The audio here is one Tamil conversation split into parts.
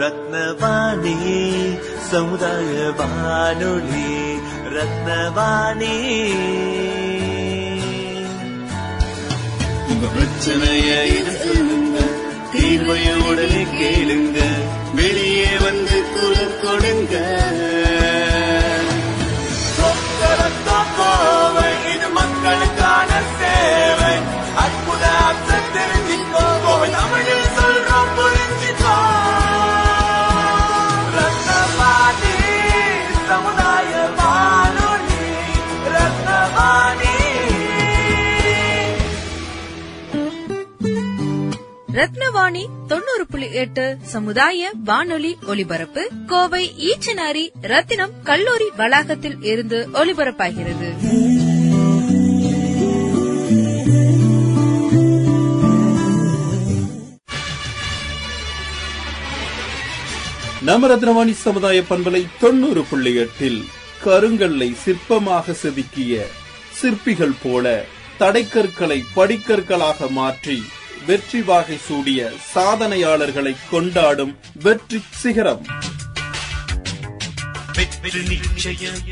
ரத்னவாணி சமுதாய வானொலி, ரத்னவாணி. உங்க பிரச்சனையை சொல்லுங்க, தீர்வைய உடனே கேளுங்க, வெளியே வந்து குரல் கொடுங்க. இது மக்களுக்கான சேவை. அற்புத ரத்னவாணி 90.8 சமுதாய வானொலி ஒலிபரப்பு கோவை ஈச்சனாரி ரத்தினம் கல்லூரி வளாகத்தில் இருந்து ஒலிபரப்பாகிறது. நம்ம ரத்னவாணி சமுதாய பண்பலை 90.8 கருங்கல்லை சிற்பமாக செதுக்கிய சிற்பிகள் போல தடைக்கற்களை படிக்கற்களாக மாற்றி வெற்றி வாகை சூடிய சாதனையாளர்களை கொண்டாடும் வெற்றி சிகரம். வெற்றி நிச்சயம்,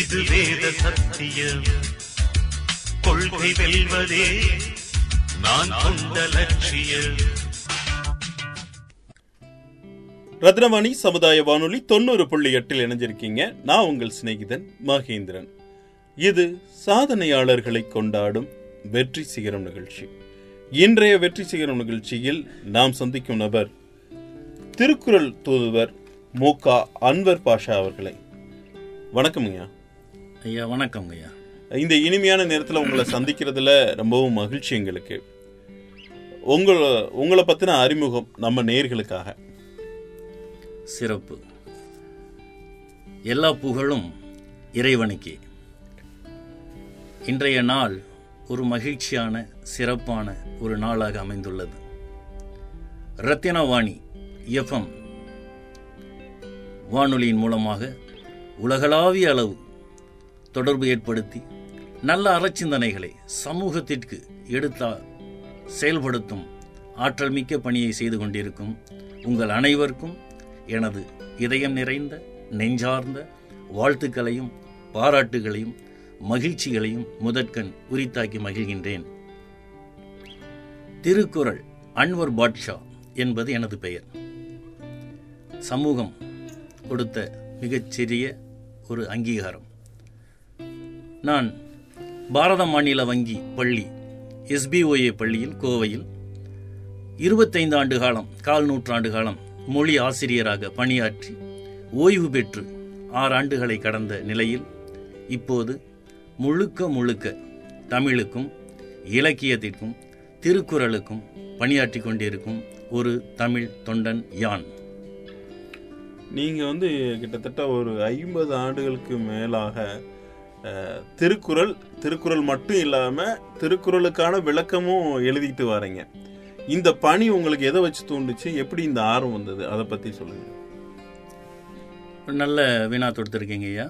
இது வேத சத்தியம், கொள்கை வெல்வதே நான் கொண்ட லட்சியம். ரத்னவாணி சமுதாய வானொலி 90.8 இணைஞ்சிருக்கீங்க. நான் உங்கள் சிநேகிதன் மகேந்திரன். இது சாதனையாளர்களை கொண்டாடும் வெற்றி சிகரம் நிகழ்ச்சி. இன்றைய வெற்றி சிகரம் நிகழ்ச்சியில் நாம் சந்திக்கும் நபர் திருக்குறள் தூதுவர் மூகா அன்வர் பாஷா அவர்களை. வணக்கம் ஐயா. ஐயா வணக்கம் ஐயா. இந்த இனிமையான நேரத்தில் உங்களை சந்திக்கிறதுல ரொம்பவும் மகிழ்ச்சி எங்களுக்கு. உங்களை பற்றின அறிமுகம் நம்ம நேயர்களுக்காக. சிறப்பு. எல்லா புகழும் இறைவனுக்கு. இன்றைய நாள் ஒரு மகிழ்ச்சியான சிறப்பான ஒரு நாளாக அமைந்துள்ளது. ரத்தினவாணி எஃப்எம் வானொலியின் மூலமாக உலகளாவிய அளவு தொடர்பு ஏற்படுத்தி நல்ல அறச்சிந்தனைகளை சமூகத்திற்கு எடுத்தா செயல்படுத்தும் ஆற்றல் மிக்க பணியை செய்து கொண்டிருக்கும் உங்கள் அனைவருக்கும் எனது இதயம் நிறைந்த நெஞ்சார்ந்த வாழ்த்துக்களையும் பாராட்டுகளையும் மகிழ்ச்சிகளையும் முதற்கண் உரித்தாக்கி மகிழ்கின்றேன். திருக்குறள் அன்வர் பாட்ஷா என்பது எனது பெயர். சமூகம் கொடுத்த மிகச்சிறிய ஒரு அங்கீகாரம். நான் பாரத மாநில வங்கி பள்ளி எஸ்பிஓஏ பள்ளியில் கோவையில் 25 ஆண்டு காலம் மொழி ஆசிரியராக பணியாற்றி ஓய்வு பெற்று 6 ஆண்டுகளை கடந்த நிலையில் இப்போது முழுக்க தமிழுக்கும் இலக்கியத்திற்கும் திருக்குறளுக்கும் பணியாற்றி கொண்டிருக்கும் ஒரு தமிழ் தொண்டன் யான். நீங்கள் கிட்டத்தட்ட ஒரு 50 ஆண்டுகளுக்கு மேலாக திருக்குறள் மட்டும் இல்லாமல் திருக்குறளுக்கான விளக்கமும் எழுதிட்டு வரீங்க. இந்த பணி உங்களுக்கு எதை வச்சு தோன்றுச்சு? எப்படி இந்த ஆர்வம் வந்தது? அதை பற்றி சொல்லுங்கள். நல்ல வினா தொடுத்துருக்கீங்க ஐயா.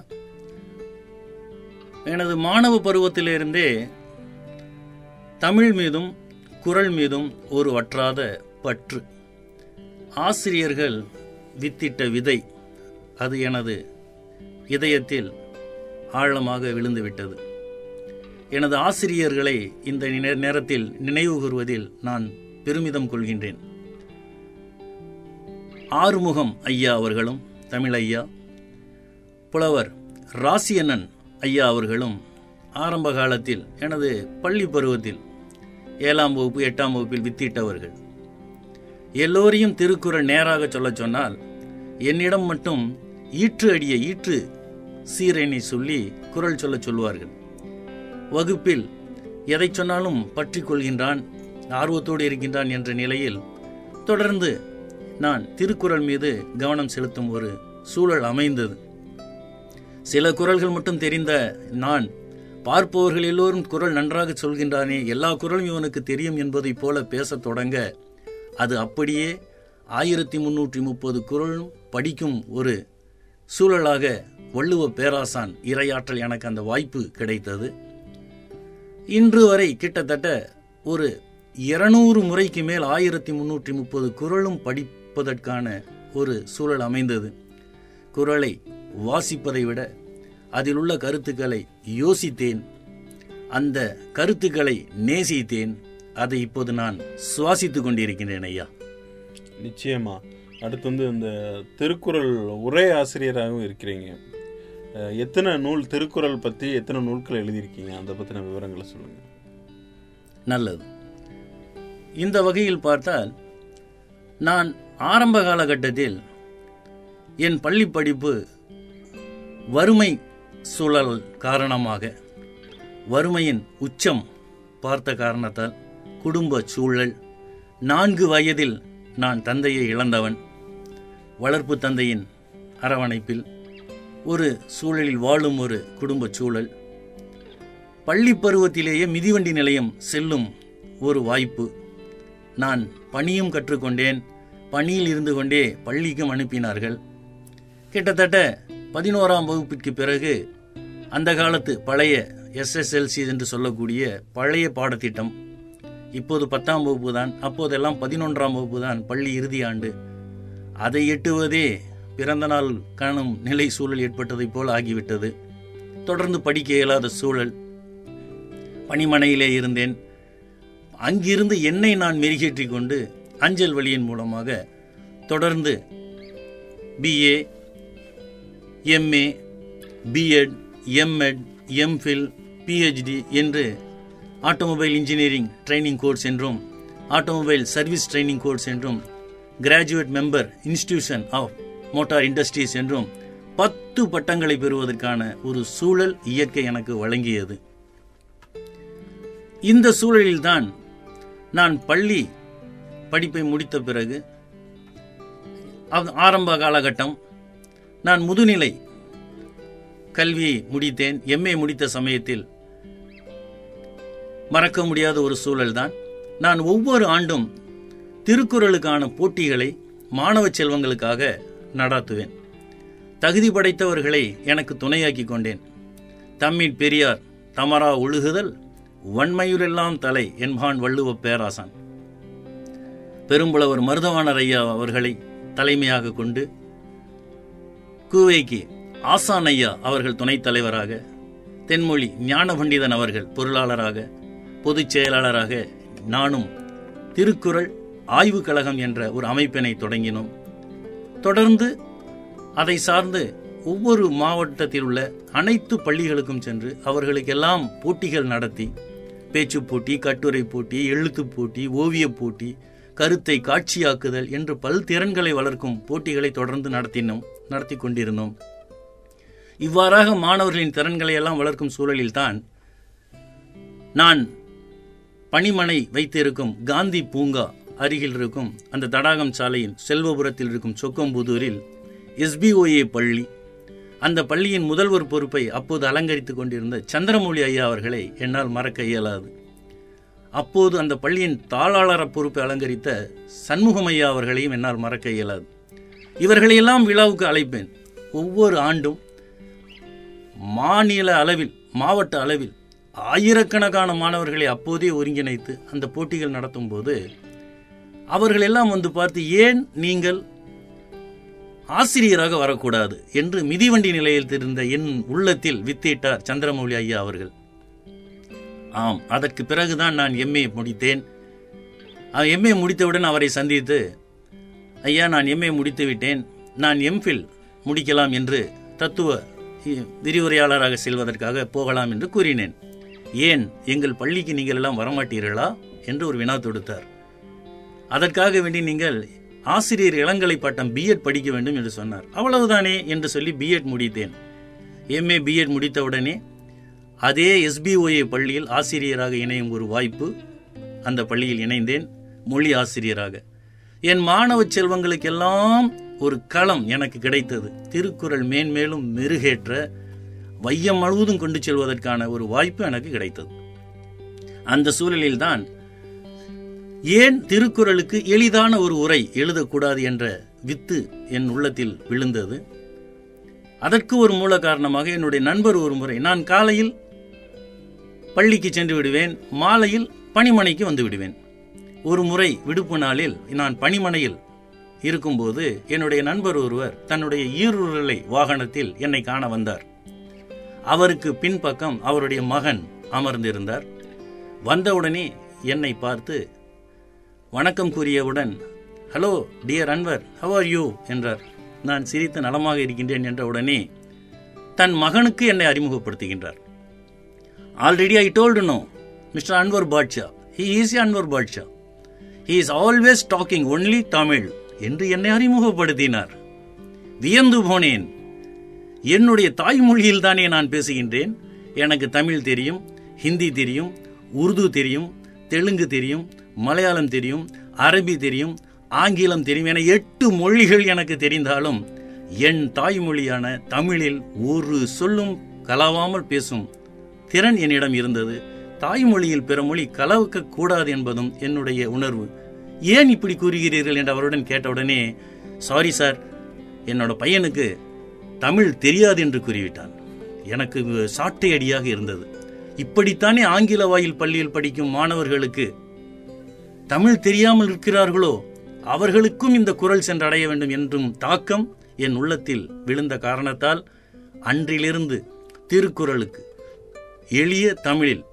எனது மாணவ பருவத்திலிருந்தே தமிழ் மீதும் குறள் மீதும் ஒரு வற்றாத பற்று. ஆசிரியர்கள் வித்திட்ட விதை அது எனது இதயத்தில் ஆழமாக விழுந்துவிட்டது. எனது ஆசிரியர்களை இந்த நேரத்தில் நினைவு கூறுவதில் நான் பெருமிதம் கொள்கின்றேன். ஆறுமுகம் ஐயா அவர்களும் தமிழ் ஐயா, புலவர் ராசியண்ணன் ஐயா அவர்களும் ஆரம்ப காலத்தில் எனது பள்ளி பருவத்தில் 7ஆம் வகுப்பு 8ஆம் வகுப்பில் வித்திட்டவர்கள். எல்லோரையும் திருக்குறள் நேராக சொல்ல சொன்னால் என்னிடம் மட்டும் ஈற்று அடிய ஈற்று சீரனை சொல்லி குறள் சொல்ல சொல்வார்கள். வகுப்பில் எதை சொன்னாலும் பற்றி கொள்கின்றான், ஆர்வத்தோடு இருக்கின்றான் என்ற நிலையில் தொடர்ந்து நான் திருக்குறள் மீது கவனம் செலுத்தும் ஒரு சூழல் அமைந்தது. சில குறள்கள் மட்டும் தெரிந்த நான் பார்ப்பவர்கள் எல்லோரும் குறள் நன்றாக சொல்கின்றானே, எல்லா குறளும் இவனுக்கு தெரியும் என்பதைப் போல பேசத் தொடங்க அது அப்படியே 1330 குறளும் படிக்கும் ஒரு சூழலாக வள்ளுவ பேராசான் இறையாற்றல் எனக்கு அந்த வாய்ப்பு கிடைத்தது. இன்று வரை கிட்டத்தட்ட ஒரு 200 முறைக்கு மேல் 1330 குறளும் கேட்பதற்கான ஒரு சூழல் அமைந்தது. குரலை வாசிப்பதை விட அதில் உள்ள கருத்துக்களை யோசித்தேன், அந்த கருத்துக்களை நேசித்தேன். அதை இப்போது நான் சுவாசித்து கொண்டிருக்கின்றேன் ஐயா. நிச்சயமா. அடுத்து வந்து இந்த திருக்குறள் உரை ஆசிரியராகவும் இருக்கிறீங்க. எத்தனை நூல், திருக்குறள் பற்றி எத்தனை நூல்கள் எழுதியிருக்கீங்க, அதை பற்றின விவரங்களை சொல்லுங்கள். நல்லது. இந்த வகையில் பார்த்தால் நான் ஆரம்ப காலகட்டத்தில் என் பள்ளி படிப்பு வறுமை சூழல் காரணமாக, வறுமையின் உச்சம் பார்த்த காரணத்தால், குடும்ப சூழல், 4 வயதில் நான் தந்தையை இழந்தவன், வளர்ப்பு தந்தையின் அரவணைப்பில் ஒரு சூழலில் வாழும் ஒரு குடும்ப சூழல், பள்ளி பருவத்திலேயே மிதிவண்டி நிலையம் செல்லும் ஒரு வாய்ப்பு, நான் பணியும் கற்றுக்கொண்டேன், பணியில் இருந்து கொண்டே பள்ளிக்கும் அனுப்பினார்கள். கிட்டத்தட்ட 11ஆம் வகுப்பிற்கு பிறகு அந்த காலத்து பழைய SSLC என்று சொல்லக்கூடிய பழைய பாடத்திட்டம், இப்போது 10ஆம் வகுப்பு தான், அப்போதெல்லாம் 11ஆம் வகுப்பு தான் பள்ளி இறுதி ஆண்டு, அதை எட்டுவதே பிறந்த நாள் காணும் நிலை சூழல் ஏற்பட்டதைப் போல் ஆகிவிட்டது. தொடர்ந்து படிக்க இயலாத சூழல், பணிமனையிலே இருந்தேன். அங்கிருந்து என்னை நான் மெருகேற்றி கொண்டு அஞ்சல் வழியின் மூலமாக தொடர்ந்து BA, MA, BEd, MEd, MPhil, PhD என்று ஆட்டோமொபைல் இன்ஜினியரிங் ட்ரைனிங் கோர்ஸ் என்றும் ஆட்டோமொபைல் சர்வீஸ் ட்ரைனிங் கோர்ஸ் என்றும் graduate member institution of motor industries என்றும் 10 பட்டங்களை பெறுவதற்கான ஒரு சூழல் இயற்கை எனக்கு வழங்கியது. இந்த சூழலில்தான் நான் பள்ளி படிப்பை முடித்த பிறகு ஆரம்ப காலகட்டம் நான் முதுநிலை கல்வியை முடித்தேன். MA முடித்த சமயத்தில் மறக்க முடியாத ஒரு சூழல்தான். நான் ஒவ்வொரு ஆண்டும் திருக்குறளுக்கான போட்டிகளை மாணவ செல்வங்களுக்காக நடாத்துவேன். தகுதி படைத்தவர்களை எனக்கு துணையாக்கி கொண்டேன். தம்மின் பெரியார் தமரா ஒழுகுதல் வன்மையுரெல்லாம் தலை என்பான் வள்ளுவ பேராசான். பெரும்புலவர் மருதவாணர் ஐயா அவர்களை தலைமையாக கொண்டு, கூவைக்கு ஆசான் ஐயா அவர்கள் துணைத் தலைவராக, தென்மொழி ஞான பண்டிதன் அவர்கள் பொருளாளராக, பொதுச் செயலாளராக நானும் திருக்குறள் ஆய்வுக் கழகம் என்ற ஒரு அமைப்பினை தொடங்கினோம். தொடர்ந்து அதை சார்ந்து ஒவ்வொரு மாவட்டத்தில் உள்ள அனைத்து பள்ளிகளுக்கும் சென்று அவர்களுக்கெல்லாம் போட்டிகள் நடத்தி, பேச்சு போட்டி, கட்டுரை போட்டி, எழுத்து போட்டி, ஓவிய போட்டி, கருத்தை காட்சியாக்குதல் என்று பல்திறன்களை வளர்க்கும் போட்டிகளை தொடர்ந்து நடத்தி கொண்டிருந்தோம். இவ்வாறாக மாணவர்களின் திறன்களை எல்லாம் வளர்க்கும் சூழலில்தான் நான் பணிமனை வைத்திருக்கும் காந்தி பூங்கா அருகில் இருக்கும் அந்த தடாகம் சாலையின் செல்வபுரத்தில் இருக்கும் சொக்கம்புதூரில் SBOA பள்ளி, அந்த பள்ளியின் முதல்வர் பொறுப்பை அப்போது அலங்கரித்து கொண்டிருந்த சந்திரமௌலி ஐயா அவர்களை என்னால் மறக்க இயலாது. அப்போது அந்த பள்ளியின் தாளாளர் பொறுப்பை அலங்கரித்த சண்முகம் ஐயா அவர்களையும் என்னால் மறக்க இயலாது. இவர்களையெல்லாம் விழாவுக்கு அழைப்பேன். ஒவ்வொரு ஆண்டும் மாநில அளவில், மாவட்ட அளவில் ஆயிரக்கணக்கான மாணவர்களை அப்போதே ஒருங்கிணைத்து அந்த போட்டிகள் நடத்தும் போது அவர்களெல்லாம் வந்து பார்த்து, ஏன் நீங்கள் ஆசிரியராக வரக்கூடாது என்று மிதிவண்டி நிலையத்தில் இருந்த என் உள்ளத்தில் வித்திட்டார் சந்திரமௌலி ஐயா அவர்கள். ஆம், அதற்கு பிறகுதான் நான் MA முடித்தேன். MA முடித்தவுடன் அவரை சந்தித்து, ஐயா, நான் MA முடித்து விட்டேன், நான் MPhil முடிக்கலாம் என்று தத்துவ விரிவுரையாளராக செல்வதற்காக போகலாம் என்று கூறினேன். ஏன் எங்கள் பள்ளிக்கு நீங்கள் எல்லாம் வரமாட்டீர்களா என்று ஒரு வினா தொடுத்தார். அதற்காக வேண்டி நீங்கள் ஆசிரியர் இளங்கலை பட்டம் BEd படிக்க வேண்டும் என்று சொன்னார். அவ்வளவுதானே என்று சொல்லி BEd முடித்தேன். MA BEd முடித்தவுடனே அதே SBOA பள்ளியில் ஆசிரியராக இணையும் ஒரு வாய்ப்பு, அந்த பள்ளியில் இணைந்தேன் மொழி ஆசிரியராக. என் மாணவ செல்வங்களுக்கெல்லாம் ஒரு களம் எனக்கு கிடைத்தது. திருக்குறள் மேன்மேலும் மெருகேற்ற, வையம் முழுவதும் கொண்டு செல்வதற்கான ஒரு வாய்ப்பு எனக்கு கிடைத்தது. அந்த சூழலில்தான் ஏன் திருக்குறளுக்கு எளிதான ஒரு உரை எழுதக்கூடாது என்ற வித்து என் உள்ளத்தில் விழுந்தது. அதற்கு ஒரு மூல காரணமாக என்னுடைய நண்பர் ஒரு முறை, நான் காலையில் பள்ளிக்கு சென்று விடுவேன், மாலையில் பணிமனைக்கு வந்து விடுவேன், ஒரு முறை விடுப்பு நாளில் நான் பணிமனையில் இருக்கும்போது என்னுடைய நண்பர் ஒருவர் தன்னுடைய ஈருருளை வாகனத்தில் என்னை காண வந்தார். அவருக்கு பின்பக்கம் அவருடைய மகன் அமர்ந்திருந்தார். வந்தவுடனே என்னை பார்த்து வணக்கம் கூறியவுடன், hello dear Anwar, how are you என்றார். நான் சிரித்து நலமாக இருக்கின்றேன் என்ற உடனே தன் மகனுக்கு என்னை அறிமுகப்படுத்துகின்றார். Already I told no mister Anwar Baasha, he is Anwar Baasha, he is always talking only Tamil என்று என்னை அறிமுகப்படுத்தினார். வியந்து போனேன். என்னுடைய தாய்மொழியில் தானே நான் பேசுகின்றேன். எனக்கு தமிழ் தெரியும், ஹிந்தி தெரியும், உருது தெரியும், தெலுங்கு தெரியும், மலையாளம் தெரியும், அரபி தெரியும், ஆங்கிலம் தெரியும் என 8 மொழிகள் எனக்கு தெரிந்தாலும் என் தாய்மொழியான தமிழில் ஒரு சொல்லும் கலவாமல் பேசும் திறன் என்னிடம் இருந்தது. தாய்மொழியில் பிற மொழி கலவக்க கூடாது என்பதும் என்னுடைய உணர்வு. ஏன் இப்படி கூறுகிறீர்கள் என்று அவருடன் கேட்டவுடனே, சாரி சார், என்னோட பையனுக்கு தமிழ் தெரியாது என்று கூறிவிட்டான். எனக்கு சாட்டை அடியாக இருந்தது. இப்படித்தானே ஆங்கில வாயில் பள்ளியில் படிக்கும் மாணவர்களுக்கு தமிழ் தெரியாமல் இருக்கிறார்களோ, அவர்களுக்கும் இந்த குரல் சென்றடைய வேண்டும் என்றும் தாக்கம் என் உள்ளத்தில் விழுந்த காரணத்தால் அன்றிலிருந்து திருக்குறளுக்கு எளிய தமிழில்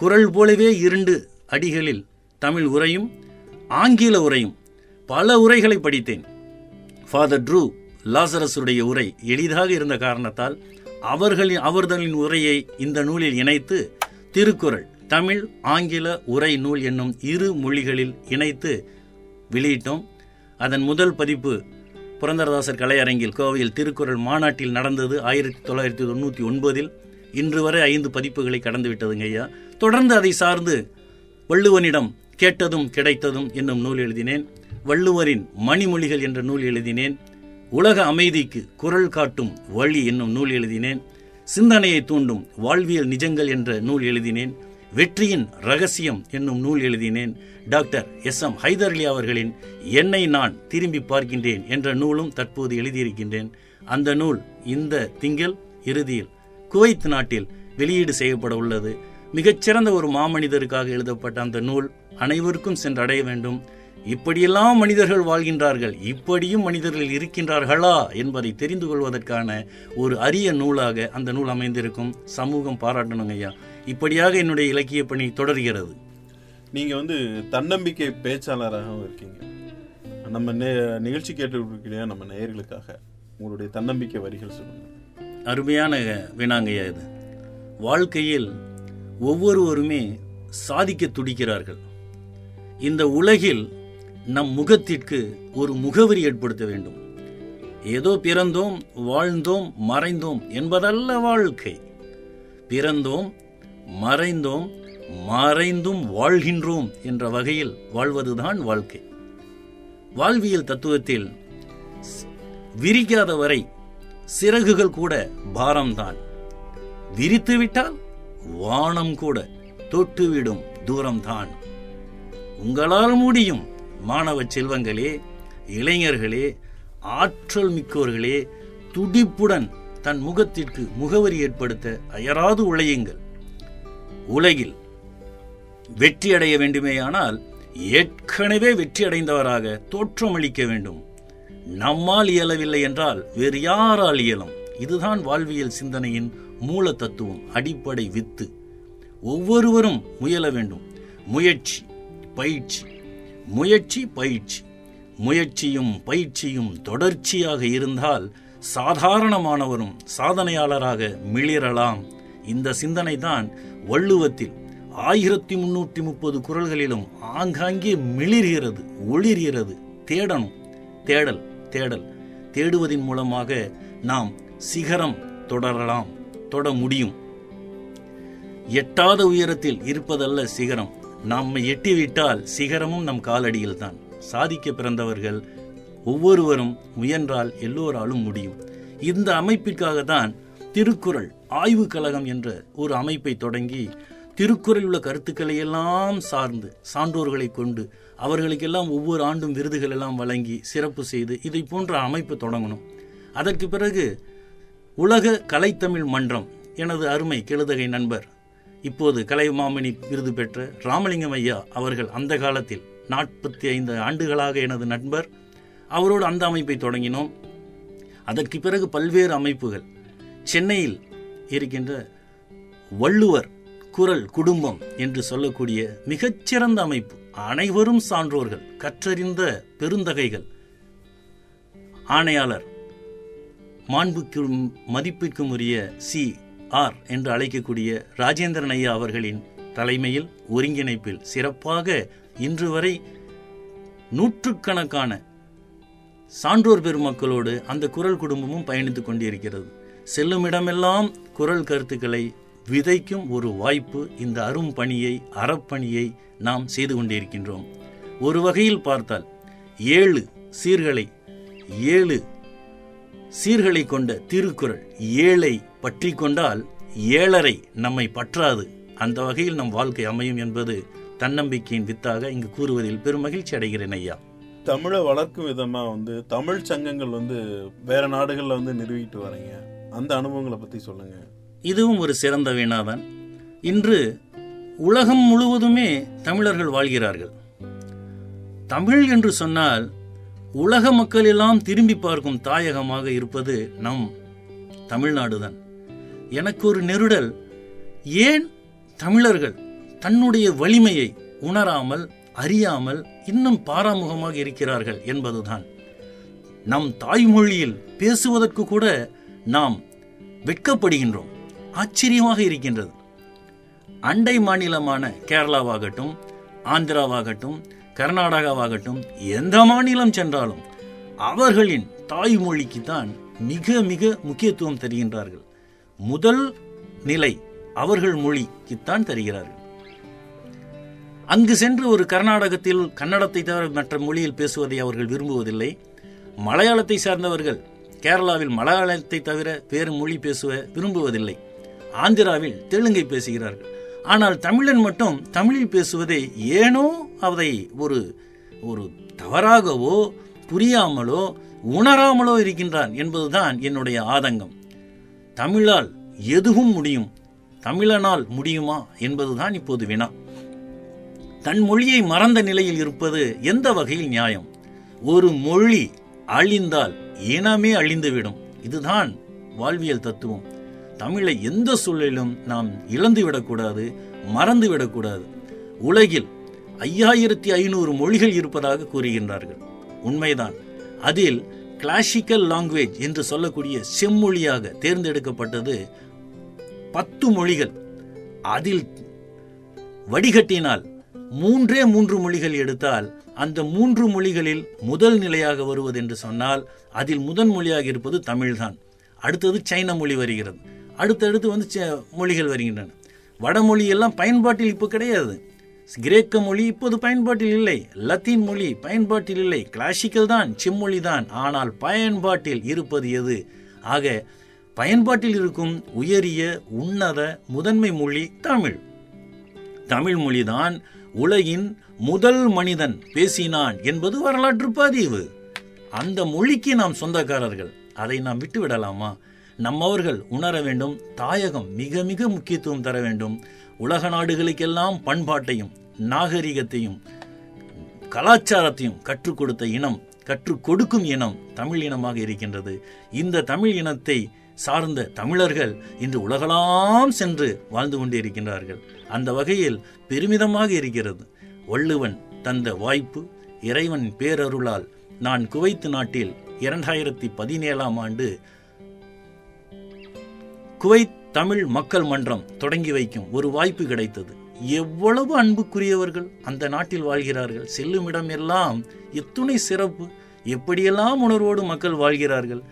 குரல் போலவே 2 அடிகளில் தமிழ் உரையும் ஆங்கில உரையும் பல உரைகளை படித்தேன். ஃபாதர் ட்ரூ லாசரஸுடைய உரை எளிதாக இருந்த காரணத்தால் அவர்களின் உரையை இந்த நூலில் இணைத்து திருக்குறள் தமிழ் ஆங்கில உரை நூல் என்னும் 2 மொழிகளில் இணைத்து வெளியிட்டோம். அதன் முதல் பதிப்பு புரந்தரதாசர் கலையரங்கில் கோவையில் திருக்குறள் மாநாட்டில் நடந்தது 1999. இன்று வரை 5 பதிப்புகளை கடந்து விட்டதுங்க ஐயா. தொடர்ந்து அதை சார்ந்து வள்ளுவனிடம் கேட்டதும் கிடைத்ததும் என்னும் நூல் எழுதினேன். வள்ளுவரின் மணிமொழிகள் என்ற நூல் எழுதினேன். உலக அமைதிக்கு குரல் காட்டும் வழி என்னும் நூல் எழுதினேன். சிந்தனையை தூண்டும் வாழ்வியல் நிஜங்கள் என்ற நூல் எழுதினேன். வெற்றியின் ரகசியம் என்னும் நூல் எழுதினேன். டாக்டர் SM ஹைதர்லி அவர்களின் என்னை நான் திரும்பி பார்க்கின்றேன் என்ற நூலும் தற்போது எழுதியிருக்கின்றேன். அந்த நூல் இந்த திங்கள் இறுதியில் குவைத் நாட்டில் வெளியீடு செய்யப்பட உள்ளது. மிகச்சிறந்த ஒரு மாமனிதருக்காக எழுதப்பட்ட அந்த நூல் அனைவருக்கும் சென்றடைய வேண்டும். இப்படியெல்லாம் மனிதர்கள் வாழ்கின்றார்கள், இப்படியும் மனிதர்கள் இருக்கின்றார்களா என்பதை தெரிந்து கொள்வதற்கான ஒரு அரிய நூலாக அந்த நூல் அமைந்திருக்கும். சமூகம் பாராட்டணுங்க ஐயா. இப்படியாக என்னுடைய இலக்கிய பணி தொடர்கிறது. நீங்கள் தன்னம்பிக்கை பேச்சாளராகவும் இருக்கீங்க. நம்ம நிகழ்ச்சி கேட்டிருக்கிற நம்ம நேயர்களுக்காக உங்களுடைய தன்னம்பிக்கை வரிகள் சொல்லுங்கள். அருமையான வினாங்கையா இது. வாழ்க்கையில் ஒவ்வொருவருமே சாதிக்க துடிக்கிறார்கள். இந்த உலகில் நம் முகத்திற்கு ஒரு முகவரி ஏற்படுத்த வேண்டும். ஏதோ பிறந்தோம், வாழ்ந்தோம், மறைந்தோம் என்பதல்ல வாழ்க்கை. பிறந்தோம், மறைந்தோம், மறைந்தும் வாழ்கின்றோம் என்ற வகையில் வாழ்வதுதான் வாழ்க்கை. வாழ்வியல் தத்துவத்தில் விரிக்காத வரை சிறகுகள் கூட பாரம்தான், விரித்துவிட்டால் வானம் கூட தொட்டுவிடும் தூரம்தான். உங்களால் முடியும் மாணவ செல்வங்களே, இளைஞர்களே, ஆற்றல் மிக்கோர்களே, துடிப்புடன் தன் முகத்திற்கு முகவரி ஏற்படுத்த அயராது உழையுங்கள். உலகில் வெற்றி அடைய வேண்டுமேயானால் ஏற்கனவே வெற்றி அடைந்தவராக தோற்றமளிக்க வேண்டும். நம்மால் இயலவில்லை என்றால் வேறு யாரால் இயலும்? இதுதான் வாழ்வியல் சிந்தனையின் மூல தத்துவம், அடிப்படை வித்து. ஒவ்வொருவரும் முயல வேண்டும். முயற்சி பயிற்சி, முயற்சி பயிற்சி, முயற்சியும் பயிற்சியும் தொடர்ச்சியாக இருந்தால் சாதாரணமானவரும் சாதனையாளராக மிளிரலாம். இந்த சிந்தனை தான் வள்ளுவத்தில் 1330 குறள்களிலும் ஆங்காங்கே மிளிர்கிறது, ஒளிர்கிறது. தேடணும், தேடல், தேடல். தேடுவதன் மூலமாக நாம் சிகரம் தொடரலாம், தொட முடியும். எட்டாத உயரத்தில் இருப்பதல்ல சிகரம், நாம் எட்டிவிட்டால் சிகரமும் நம் காலடியில் தான். சாதிக்க பிறந்தவர்கள் ஒவ்வொருவரும் முயன்றால் எல்லோராலும் முடியும். இந்த அமைப்பிற்காக தான் திருக்குறள் ஆய்வு கழகம் என்ற ஒரு அமைப்பை தொடங்கி திருக்குறள் உள்ள கருத்துக்களை எல்லாம் சார்ந்து சான்றோர்களை கொண்டு அவர்களுக்கெல்லாம் ஒவ்வொரு ஆண்டும் விருதுகள் எல்லாம் வழங்கி சிறப்பு செய்து இதை போன்ற அமைப்பு தொடங்கணும். அதற்கு பிறகு உலக கலைத்தமிழ் மன்றம், எனது அருமை கெழுதகை நண்பர், இப்போது கலைமாமணி விருது பெற்ற ராமலிங்கம் ஐயா அவர்கள் அந்த காலத்தில் 45 ஆண்டுகளாக எனது நண்பர், அவரோடு அந்த அமைப்பை தொடங்கினோம். அதற்கு பிறகு பல்வேறு அமைப்புகள். சென்னையில் இருக்கின்ற வள்ளுவர் குரல் குடும்பம் என்று சொல்லக்கூடிய மிகச்சிறந்த அமைப்பு. அனைவரும் சான்றோர்கள், கற்றறிந்த பெருந்தகைகள். ஆணையாளர் மாண்புக்கும் மதிப்பிற்கும் உரிய CR என்று அழைக்கக்கூடிய ராஜேந்திரன் ஐயா அவர்களின் தலைமையில் ஒருங்கிணைப்பில் சிறப்பாக இன்று வரை நூற்றுக்கணக்கான சான்றோர் பெருமக்களோடு அந்த குரல் குடும்பமும் பயணித்துக் கொண்டிருக்கிறது. செல்லும் இடமெல்லாம் குரல் கருத்துக்களை விதைக்கும் ஒரு வாய்ப்பு. இந்த அரும் பணியை, அறப்பணியை நாம் செய்து கொண்டிருக்கின்றோம். ஒரு வகையில் பார்த்தால் 7 சீர்களை கொண்ட திருக்குறள் 7 பற்றி கொண்டால் 7.5 நம்மை பற்றாது. அந்த வகையில் நம் வாழ்க்கை அமையும் என்பது தன்னம்பிக்கையின் வித்தாக இங்கு கூறுவதில் பெருமகிழ்ச்சி அடைகிறேன் ஐயா. தமிழை வளர்க்கும் விதமாக தமிழ் சங்கங்கள் வேற நாடுகளில் நிறுவிட்டு வரீங்க. அந்த அனுபவங்களை பற்றி சொல்லுங்கள். இதுவும் ஒரு சிறந்த வினாதான். இன்று உலகம் முழுவதுமே தமிழர்கள் வாழ்கிறார்கள். தமிழ் என்று சொன்னால் உலக மக்கள் எல்லாம் திரும்பி பார்க்கும் தாயகமாக இருப்பது நம் தமிழ்நாடுதான். எனக்கு ஒரு நெருடல், ஏன் தமிழர்கள் தன்னுடைய வலிமையை உணராமல், அறியாமல், இன்னும் பாராமுகமாக இருக்கிறார்கள் என்பதுதான். நம் தாய்மொழியில் பேசுவதற்கு கூட நாம் வெட்கப்படுகின்றோம். ஆச்சரியமாக இருக்கின்றது. அண்டை மாநிலமான கேரளாவாகட்டும், ஆந்திராவாகட்டும், கர்நாடகாவாகட்டும், எந்த மாநிலம் சென்றாலும் அவர்களின் தாய்மொழிக்குத்தான் மிக மிக முக்கியத்துவம் தருகின்றார்கள். முதல் நிலை அவர்கள் மொழிக்குத்தான் தருகிறார்கள். அங்கு சென்று ஒரு கர்நாடகத்தில் கன்னடத்தை தவிர மற்ற மொழியில் பேசுவதை அவர்கள் விரும்புவதில்லை. மலையாளத்தை சார்ந்தவர்கள் கேரளாவில் மலையாளத்தை தவிர வேறு மொழி பேசுவ விரும்புவதில்லை. ஆந்திராவில் தெலுங்கை பேசுகிறார்கள். ஆனால் தமிழன் மட்டும் தமிழில் பேசுவதை ஏனோ அதை ஒரு ஒரு தவறாகவோ புரியாமலோ உணராமலோ இருக்கின்றான் என்பதுதான் என்னுடைய ஆதங்கம். தமிழால் எதுவும் முடியும், தமிழனால் முடியுமா என்பதுதான் இப்போது வினா. தன் மொழியை மறந்த நிலையில் இருப்பது எந்த வகையில் நியாயம்? ஒரு மொழி அழிந்தால் இனமே அழிந்துவிடும். இதுதான் வாழ்வியல் தத்துவம். தமிழை எந்த சூழலிலும் நாம் இழந்துவிடக்கூடாது, மறந்துவிடக்கூடாது. உலகில் 5500 மொழிகள் இருப்பதாக கூறுகின்றார்கள். உண்மைதான். அதில் கிளாசிக்கல் லாங்குவேஜ் என்று சொல்லக்கூடிய செம்மொழியாக தேர்ந்தெடுக்கப்பட்டது 10 மொழிகள். அதில் வடிகட்டினால் 3 மொழிகள் எடுத்தால் அந்த 3 மொழிகளில் முதல் நிலையாக வருவது என்று சொன்னால் அதில் முதன் மொழியாக இருப்பது தமிழ்தான். அடுத்தது சைன மொழி வருகிறது. அடுத்தடுத்து மொழிகள் வருகின்றன. வடமொழி எல்லாம் பயன்பாட்டில் இப்போ கிடையாது. கிரேக்க மொழி இப்போது பயன்பாட்டில் இல்லை. லத்தீன் மொழி பயன்பாட்டில் இல்லை. கிளாசிக்கல் தான், செம்மொழி தான். ஆனால் பயன்பாட்டில் இருப்பது எது? ஆக பயன்பாட்டில் இருக்கும் உயரிய உன்னத முதன்மை மொழி தமிழ். தமிழ் மொழிதான் உலகின் முதல் மனிதன் பேசினான் என்பது வரலாற்று பதிவு. அந்த மொழிக்கு நாம் சொந்தக்காரர்கள். அதை நாம் விட்டுவிடலாமா? நம்மவர்கள் உணர வேண்டும். தாயகம் மிக மிக முக்கியத்துவம் தர வேண்டும். உலக நாடுகளுக்கெல்லாம் பண்பாட்டையும் நாகரிகத்தையும் கலாச்சாரத்தையும் கற்றுக் கொடுத்த இனம், கற்றுக் கொடுக்கும் இனம் தமிழ் இனமாக இருக்கின்றது. இந்த தமிழ் இனத்தை சார்ந்த தமிழர்கள் இன்று உலகளாம் சென்று வாழ்ந்து கொண்டு இருக்கின்றார்கள். அந்த வகையில் பெருமிதமாக இருக்கிறது. வள்ளுவன் தந்த வாய்ப்பு, இறைவன் பேரருளால் நான் குவைத்து நாட்டில் 2017 குவைத் தமிழ் மக்கள் மன்றம் தொடங்கி வைக்கும் ஒரு வாய்ப்பு கிடைத்தது. எவ்வளவு அன்புக்குரியவர்கள் அந்த நாட்டில் வாழ்கிறார்கள். செல்லும் இடம் எல்லாம் எத்துணை சிறப்பு, எப்படியெல்லாம் உணர்வோடு மக்கள் வாழ்கிறார்கள்.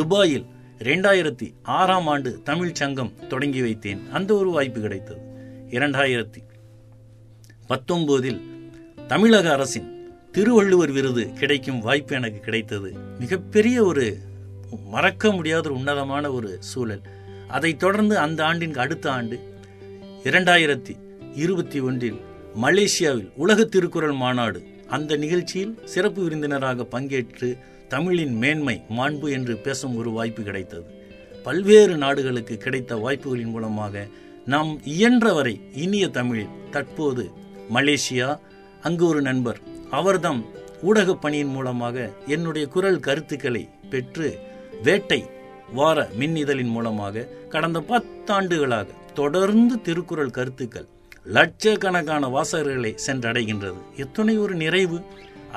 துபாயில் 2006 தமிழ் சங்கம் தொடங்கி வைத்தேன். அந்த ஒரு வாய்ப்பு கிடைத்தது. 2019 தமிழக அரசின் திருவள்ளுவர் விருது கிடைக்கும் வாய்ப்பு எனக்கு கிடைத்தது. மிகப்பெரிய ஒரு மறக்க முடியாத ஒரு உன்னதமான ஒரு சூழல். அதை தொடர்ந்து அந்த ஆண்டின் அடுத்த ஆண்டு 2021 மலேசியாவில் உலக திருக்குறள் மாநாடு. அந்த நிகழ்ச்சியில் சிறப்பு விருந்தினராக பங்கேற்று தமிழின் மேன்மை, மாண்பு என்று பேசும் ஒரு வாய்ப்பு கிடைத்தது. பல்வேறு நாடுகளுக்கு கிடைத்த வாய்ப்புகளின் மூலமாக நாம் இயன்றவரை இனிய தமிழில். தற்போது மலேசியா, அங்கு ஒரு நண்பர், அவர்தம் ஊடகப் பணியின் மூலமாக என்னுடைய குரல் கருத்துக்களை பெற்று வேட்டை வார மின்னிதழின் மூலமாக கடந்த 10 ஆண்டுகளாக தொடர்ந்து திருக்குறள் கருத்துக்கள் லட்சக்கணக்கான வாசகர்களை சென்றடைகின்றது. எத்தனை ஒரு நிறைவு!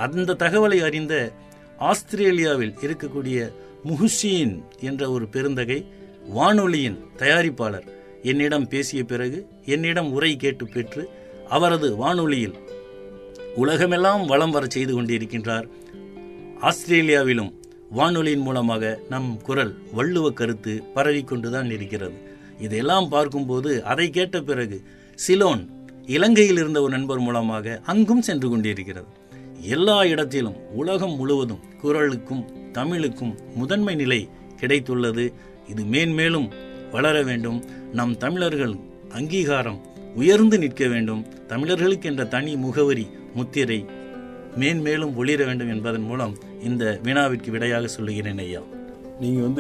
அந்த தகவலை அறிந்த ஆஸ்திரேலியாவில் இருக்கக்கூடிய முஹுசீன் என்ற ஒரு பெருந்தகை வானொலியின் தயாரிப்பாளர் என்னிடம் பேசிய பிறகு என்னிடம் உரை கேட்டு பெற்று அவரது வானொலியில் உலகமெல்லாம் வலம் வர செய்து கொண்டிருக்கின்றார். ஆஸ்திரேலியாவிலும் வானொலியின் மூலமாக நம் குரல் வள்ளுவ கருத்து பரவிக்கொண்டுதான் இருக்கிறது. இதெல்லாம் பார்க்கும்போது அதை கேட்ட பிறகு சிலோன் இலங்கையில் இருந்த ஒரு நண்பர் மூலமாக அங்கும் சென்று கொண்டிருக்கிறது. எல்லா இடத்திலும் உலகம் முழுவதும் குரலுக்கும் தமிழுக்கும் முதன்மை நிலை கிடைத்துள்ளது. இது மேன்மேலும் வளர வேண்டும். நம் தமிழர்கள் அங்கீகாரம் உயர்ந்து நிற்க வேண்டும். தமிழர்களுக்கு என்ற தனி முகவரி முத்திரை மேன்மேலும் ஒளிர வேண்டும் என்பதன் மூலம் இந்த வினாவிற்கு விடையாக சொல்லுகிறேன். ஐயா, நீங்கள்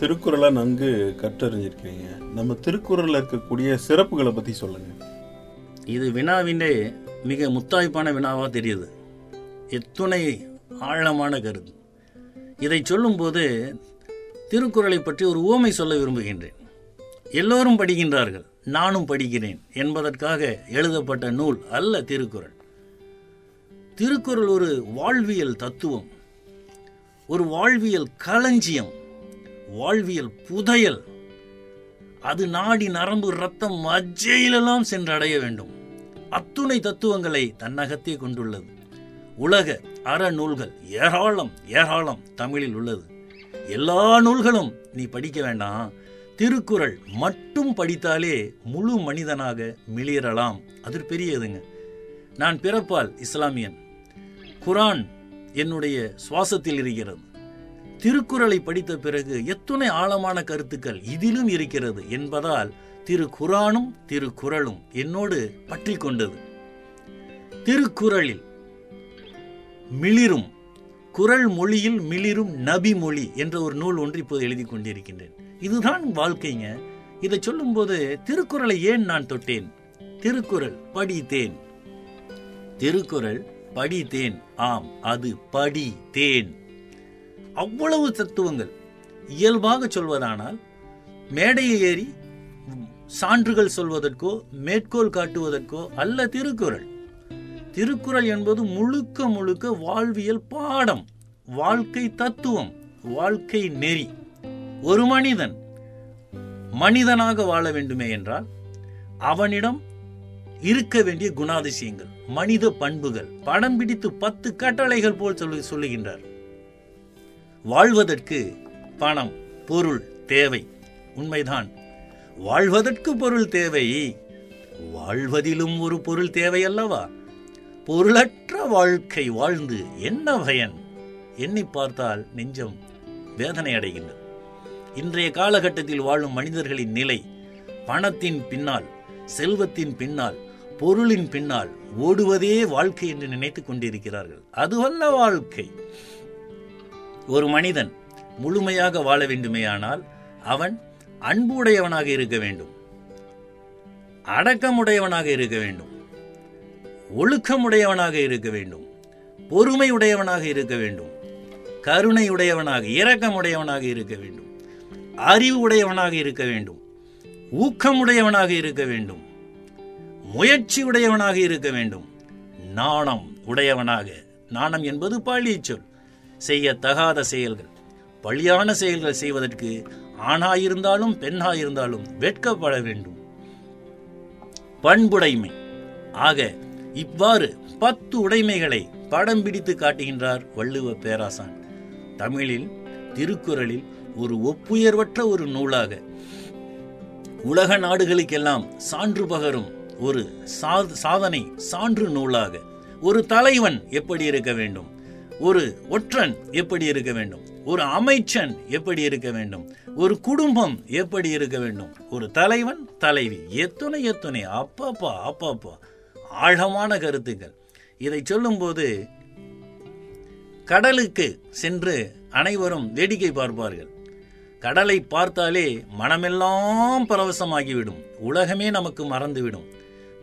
திருக்குறளை நன்கு கற்றறிஞ்சிருக்கிறீங்க. நம்ம திருக்குறளில் இருக்கக்கூடிய சிறப்புகளை பற்றி சொல்லுங்கள். இது வினாவினே மிக முத்தாய்ப்பான வினாவாக தெரியுது. எத்துணை ஆழமான கருத்து. இதை சொல்லும்போது திருக்குறளை பற்றி ஒரு உவமை சொல்ல விரும்புகின்றேன். எல்லோரும் படிக்கின்றார்கள், நானும் படிக்கிறேன் என்பதற்காக எழுதப்பட்ட நூல் அல்ல திருக்குறள். திருக்குறள் ஒரு வாழ்வியல் தத்துவம், ஒரு வாழ்வியல் களஞ்சியம், வாழ்வியல் புதையல். அது நாடி நரம்பு ரத்தம் மஜ்ஜையிலெல்லாம் சென்றடைய வேண்டும். அத்துணை தத்துவங்களை தன்னகத்தே கொண்டுள்ளது. உலக அறநூல்கள் ஏராளம் ஏராளம் தமிழில் உள்ளது. எல்லா நூல்களும் நீ படிக்க வேண்டாம், திருக்குறள் மட்டும் படித்தாலே முழு மனிதனாக மிளிரலாம். அது பெரியதுங்க. நான் பிறப்பால் இஸ்லாமியன். குரான் என்னுடைய சுவாசத்தில் இருக்கிறது. திருக்குறளை படித்த பிறகு எத்தனை ஆழமான கருத்துக்கள் இதிலும் இருக்கிறது என்பதால் திருக்குரானும் திருக்குறளும் என்னோடு பற்றி கொண்டது. திருக்குறளில் மிளிரும் குறள் மொழியில் மிளிரும் நபி மொழி என்ற ஒரு நூல் ஒன்று இப்போது எழுதி கொண்டிருக்கின்றேன். இதுதான் வாழ்க்கைங்க. இதை சொல்லும்போது திருக்குறளை ஏன் நான் தொட்டேன்? திருக்குறள் படித்தேன். ஆம், அது படித்தேன். அவ்வளவு தத்துவங்கள். இயல்பாக சொல்வதானால் மேடையை ஏறி சான்றுகள் சொல்வதற்கோ மேற்கோள் காட்டுவதற்கோ அல்ல திருக்குறள். திருக்குறள் என்பது முழுக்க முழுக்க வாழ்வியல் பாடம், வாழ்க்கை தத்துவம், வாழ்க்கை நெறி. ஒரு மனிதன் மனிதனாக வாழ வேண்டுமே என்றால் அவனிடம் இருக்க வேண்டிய குணாதிசயங்கள், மனித பண்புகள் படம் பிடித்து 10 கட்டளைகள் போல் சொல்லுகின்றார். வாழ்வதற்கு பணம் பொருள் தேவை. உண்மைதான், வாழ்வதற்கு பொருள் தேவை. வாழ்வதிலும் ஒரு பொருள் தேவை அல்லவா? பொருளற்ற வாழ்க்கை வாழ்ந்து என்ன பயன்? எண்ணி பார்த்தால் நெஞ்சம் வேதனை அடைகின்றது. இன்றைய காலகட்டத்தில் வாழும் மனிதர்களின் நிலை பணத்தின் பின்னால், செல்வத்தின் பின்னால், பொருளின் பின்னால் ஓடுவதே வாழ்க்கை என்று நினைத்துக் கொண்டிருக்கிறார்கள். அதுவல்ல வாழ்க்கை. ஒரு மனிதன் முழுமையாக வாழ வேண்டுமேயானால் அவன் அன்புடையவனாக இருக்க வேண்டும், அடக்கமுடையவனாக இருக்க வேண்டும், ஒழுக்கமுடையவனாக இருக்க வேண்டும், பொறுமையுடையவனாக இருக்க வேண்டும், கருணையுடையவனாக, இரக்கமுடையவனாக இருக்க வேண்டும், அறிவு உடையவனாக இருக்க வேண்டும், ஊக்கமுடையவனாக இருக்க வேண்டும், முயற்சி உடையவனாக இருக்க வேண்டும், நாணம் உடையவனாக. நாணம் என்பது பழிச் சொல். செய்யத்தகாத செயல்கள், பழியான செயல்கள் செய்வதற்கு ஆணாயிருந்தாலும் பெண்ணாயிருந்தாலும் வெட்கப்பட வேண்டும். பண்புடைமை. ஆக இவ்வாறு 10 உடைமைகளை படம் பிடித்து காட்டுகின்றார் வள்ளுவ பேராசான். தமிழில் திருக்குறளில் ஒரு ஒப்புயர்வற்ற ஒரு நூலாக உலக நாடுகளுக்கெல்லாம் சான்று பகரும் ஒரு சாதனை சான்று நூலாக, ஒரு தலைவன் எப்படி இருக்க வேண்டும், ஒரு ஒற்றன் எப்படி இருக்க வேண்டும், ஒரு அமைச்சன் எப்படி இருக்க வேண்டும், ஒரு குடும்பம் எப்படி இருக்க வேண்டும், ஒரு தலைவன் தலைவி, எத்தனை எத்தனை அப்பாப்பா ஆழமான கருத்துக்கள். இதை சொல்லும்போது கடலுக்கு சென்று அனைவரும் வேடிக்கை பார்ப்பார்கள். கடலை பார்த்தாலே மனமெல்லாம் பரவசமாகிவிடும், உலகமே நமக்கு மறந்துவிடும்.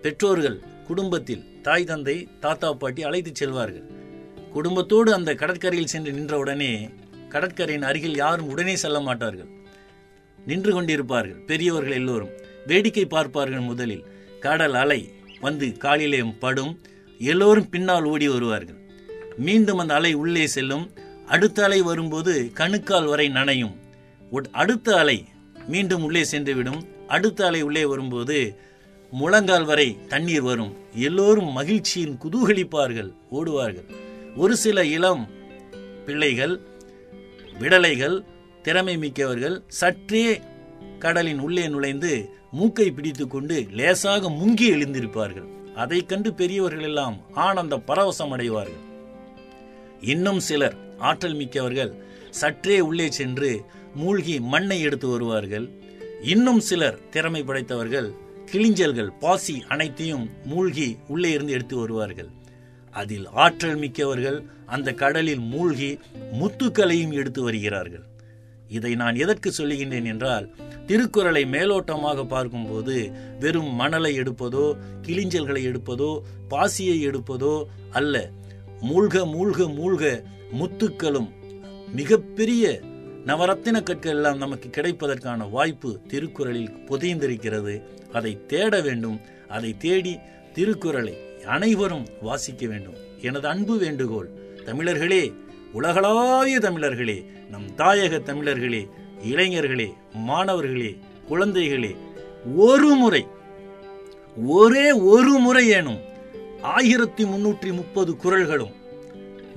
பெற்றோர்கள் குடும்பத்தில் தாய் தந்தை தாத்தா பாட்டி அழைத்து செல்வார்கள். குடும்பத்தோடு அந்த கடற்கரையில் சென்று நின்றவுடனே கடற்கரையின் அருகில் யாரும் உடனே செல்ல மாட்டார்கள், நின்று கொண்டிருப்பார்கள். பெரியவர்கள் எல்லோரும் வேடிக்கை பார்ப்பார்கள். முதலில் கடல் அலை வந்து காலிலே படும், எல்லோரும் பின்னால் ஓடி வருவார்கள். மீண்டும் அந்த அலை உள்ளே செல்லும், அடுத்த அலை வரும்போது கணுக்கால் வரை நனையும், அடுத்த அலை மீண்டும் உள்ளே சென்றுவிடும், அடுத்த அலை உள்ளே வரும்போது முழங்கால் வரை தண்ணீர் வரும். எல்லோரும் மகிழ்ச்சியில் குதூகலிப்பார்கள், ஓடுவார்கள். ஒரு சில இளம் பிள்ளைகள், விடலைகள், திறமை மிக்கவர்கள் சற்றே கடலின் உள்ளே நுழைந்து மூக்கை பிடித்து கொண்டு லேசாக முங்கி எழுந்திருப்பார்கள். அதை கண்டு பெரியவர்கள் எல்லாம் ஆனந்த பரவசம் அடைவார்கள். இன்னும் சிலர் ஆற்றல் மிக்கவர்கள் சற்றே உள்ளே சென்று மூழ்கி மண்ணை எடுத்து வருவார்கள். இன்னும் சிலர் திறமை படைத்தவர்கள் கிளிஞ்சல்கள், பாசி அனைத்தையும் மூழ்கி உள்ளே இருந்து எடுத்து வருவார்கள். அதில் ஆற்றல் மிக்கவர்கள் அந்த கடலில் மூழ்கி முத்துக்களையும் எடுத்து வருகிறார்கள். இதை நான் எதற்கு சொல்லுகின்றேன் என்றால், திருக்குறளை மேலோட்டமாக பார்க்கும்போது வெறும் மணலை எடுப்பதோ, கிளிஞ்சல்களை எடுப்பதோ, பாசியை எடுப்பதோ அல்ல, மூழ்க மூழ்க மூழ்க முத்துக்களும் மிகப்பெரிய நவரத்தின கற்கள் எல்லாம் நமக்கு கிடைப்பதற்கான வாய்ப்பு திருக்குறளில் புதைந்திருக்கிறது. அதை தேட வேண்டும். அதை தேடி திருக்குறளை அனைவரும் வாசிக்க வேண்டும். எனது அன்பு வேண்டுகோள், தமிழர்களே, உலகளாவிய தமிழர்களே, நம் தாயக தமிழர்களே, இளைஞர்களே, மாணவர்களே, குழந்தைகளே, ஒரே ஒரு முறை ஏனும் 1330 குறள்களும்,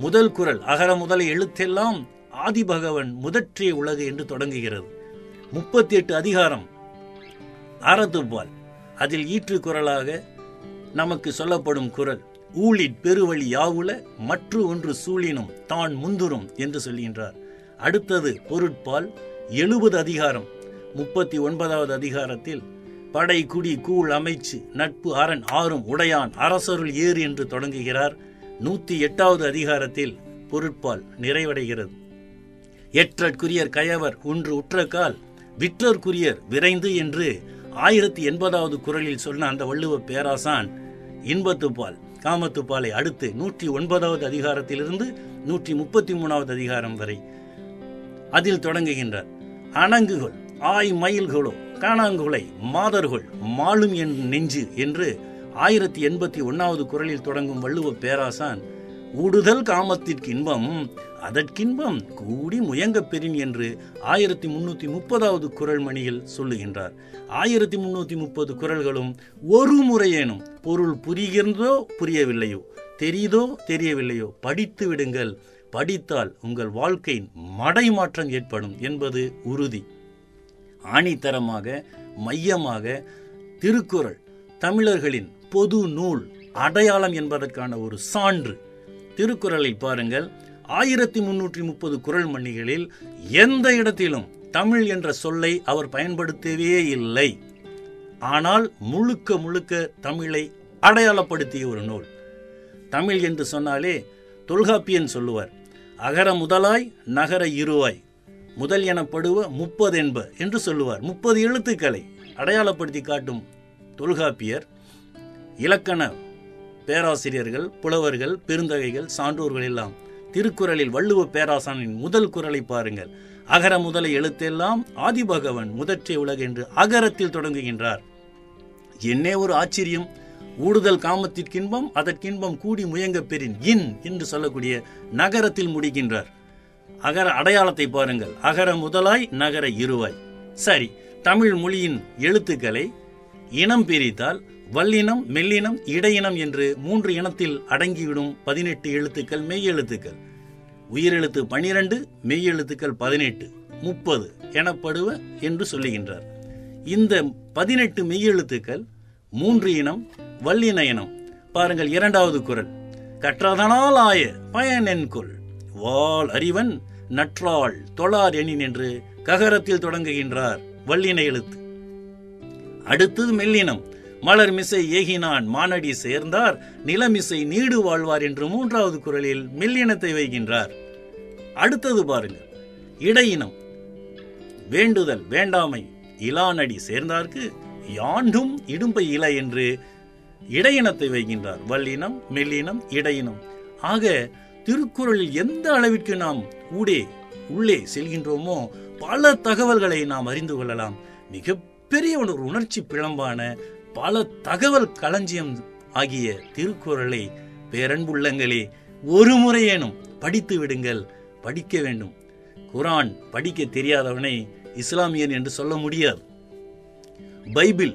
முதல் குறள் அகர முதல எழுத்தெல்லாம் ஆதிபகவன் முதற்றிய உலகு என்று தொடங்குகிறது. 38 அதிகாரம் அறத்துப்பால். அதில் ஈற்று குறளாக நமக்கு சொல்லப்படும் குறள் ஊழிற் பெருவழி யாவுல மற்ற ஒன்று சூழினும் தான் முந்துரும் என்று சொல்கின்றார். அடுத்தது பொருட்பால் 70 அதிகாரம் 39வது அதிகாரத்தில் படை குடி கூழ் அமைச்சு நட்பு அரண் ஆறும் உடையான் அரசருள் ஏறு என்று தொடங்குகிறார். 108வது அதிகாரத்தில் பொருட்பால் நிறைவடைகிறது. எற்றற்குரியர் கயவர் ஒன்று உற்றக்கால் விற்றற்குரியர் விரைந்து என்று 1080வது குறளில் சொன்ன அந்த வள்ளுவ பேராசான் இன்பத்துப்பால், காமத்துப்பாலை அடுத்து 109வது அதிகாரத்திலிருந்து 133வது அதிகாரம் வரை அதில் தொடங்குகின்றார். அணங்குகள் ஆய் மயில்களோ காணாங்குளை மாதர்கள் மாளும் என் நெஞ்சு என்று 1081வது குறளில் தொடங்கும் வள்ளுவ பேராசான் ஊடுதல் காமத்திற்கு இன்பம் அதற்கின்பம் கூடி முயங்க பெறின் என்று 1330வது குறள் மணியில் சொல்லுகின்றார். 1330 குறள்களும் ஒரு முறையேனும் பொருள் புரிகிறதோ புரியவில்லையோ, தெரியுதோ தெரியவில்லையோ படித்து விடுங்கள். படித்தால் உங்கள் வாழ்க்கையின் மடைமாற்றம் ஏற்படும் என்பது உறுதி. ஆணித்தரமாக, மையமாக திருக்குறள் தமிழர்களின் பொது நூல் அடையாளம் என்பதற்கான ஒரு சான்று. திருக்குறளை பாருங்கள். 1330 குறள் மணிகளில் எந்த இடத்திலும் தமிழ் என்ற சொல்லை அவர் பயன்படுத்தவே இல்லை. ஆனால் முழுக்க முழுக்க தமிழை அடையாளப்படுத்திய ஒரு நூல். தமிழ் என்று சொன்னாலே தொல்காப்பியன் சொல்லுவார், அகர முதலாய் நகர இருவாய் முதல் எனப்படுவ 30 என்ப என்று சொல்லுவார். 30 எழுத்துக்களை அடையாளப்படுத்தி காட்டும் தொல்காப்பியர். இலக்கண பேராசிரியர்கள், புலவர்கள், பெருந்தகைகள், சான்றோர்கள் எல்லாம் திருக்குறளில் வள்ளுவ பேராசானின் முதல் குறளை பாருங்கள். அகர முதலை எழுத்தெல்லாம் ஆதிபகவன் முதற்றிய உலகு என்று அகரத்தில் தொடங்குகின்றார். என்னே ஒரு ஆச்சரியம்! ஊடுதல் காமத்திற்கின்பம் அதற்கின்பம் கூடி முயங்க பெறின் இன் என்று சொல்லக்கூடிய நகரத்தில் முடிக்கின்றார். அகர அடையாளத்தை பாருங்கள், அகர முதலாய் நகர இருவாய். சரி, தமிழ் மொழியின் எழுத்துக்களை இனம் பிரித்தால் வல்லினம், மெல்லினம், இடையினம் என்று 3 இனத்தில் அடங்கிவிடும் 18 எழுத்துக்கள் மெய் எழுத்துக்கள். உயிரெழுத்து 12, மெய் எழுத்துக்கள் 18, 30 எனப்படுவ என்று சொல்லுகின்றார். இந்த 18 மெய் எழுத்துக்கள் 3 இனம், வல்லின இனம். பாருங்கள், 2வது குறள், கற்றதனால் ஆய பயனென்கொள் வாள் அறிவன் நற்றாள் தொழார் எனின் என்று ககரத்தில் தொடங்குகின்றார், வல்லின எழுத்து. அடுத்தது மெல்லினம், மலர் மிசை ஏகினான் மானடி சேர்ந்தார் நிலமிசை நீடு வாழ்வார் என்று 3வது குறளில் மெல்லினத்தை வைக்கின்றார். அடுத்தது பாருங்கள், இடையினம், வேண்டுதல் வேண்டாமை இலானடி சேர்ந்தார்க்கு யாண்டும் இடும்பை இலை என்று இடையினத்தை வைக்கின்றார், வல்லினம், மெல்லினம், இடையினம். ஆக திருக்குறளில் எந்த அளவிற்கு நாம் உள்ளே செல்கின்றோமோ பல தகவல்களை நாம் அறிந்து கொள்ளலாம். மிகப்பெரிய ஒரு உணர்ச்சி பிழம்பான பல தகவல் களஞ்சியம் ஆகிய திருக்குறளை பேரன்புள்ளங்களே ஒரு முறையேனும் படித்து விடுங்கள். படிக்க வேண்டும். குரான் படிக்க தெரியாதவனை இஸ்லாமியன் என்று சொல்ல முடியாது. பைபிள்